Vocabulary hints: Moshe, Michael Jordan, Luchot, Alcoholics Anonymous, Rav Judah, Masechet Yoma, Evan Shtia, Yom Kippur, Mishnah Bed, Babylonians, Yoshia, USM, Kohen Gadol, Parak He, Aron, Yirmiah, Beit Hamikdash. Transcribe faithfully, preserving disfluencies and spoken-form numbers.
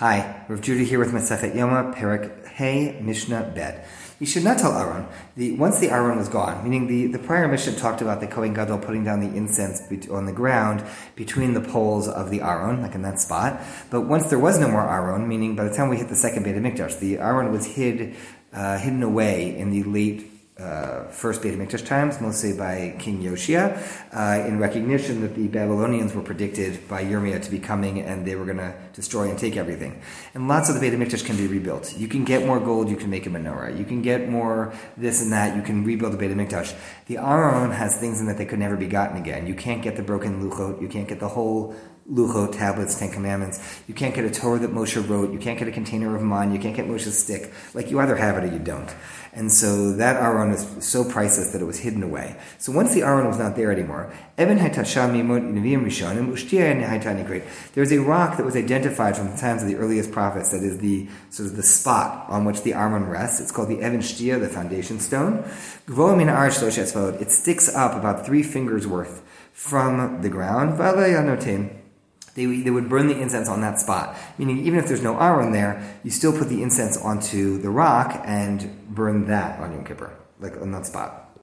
Hi, Rav Judah here with Masechet Yoma, Parak He, Mishnah Bed. You should not tell Aron. The, once the Aron was gone, meaning the, the prior Mishnah talked about the Kohen Gadol putting down the incense be- on the ground between the poles of the Aron, like in that spot. But once there was no more Aron, meaning by the time we hit the second Beit Hamikdash, the Aron was hid, uh, hidden away in the late Uh, first Beit Hamikdash times, mostly by King Yoshia, uh, in recognition that the Babylonians were predicted by Yirmiah to be coming and they were going to destroy and take everything. And lots of the Beit Hamikdash can be rebuilt. You can get more gold, you can make a menorah. You can get more this and that, you can rebuild the Beit Hamikdash. The Aron has things in that they could never be gotten again. You can't get the broken Luchot, you can't get the whole Luchot, tablets, Ten Commandments. You can't get a Torah that Moshe wrote. You can't get a container of man. You can't get Moshe's stick. Like, you either have it or you don't. And so that Aron is so priceless that it was hidden away. So once the Aron was not there anymore, Evan Shtia, there's a rock that was identified from the times of the earliest prophets that is the sort of the spot on which the Aron rests. It's called the Evan Shtia, the foundation stone. It sticks up about three fingers worth from the ground. They, they would burn the incense on that spot. Meaning, even if there's no Aron there, you still put the incense onto the rock and burn that on Yom Kippur, like on that spot.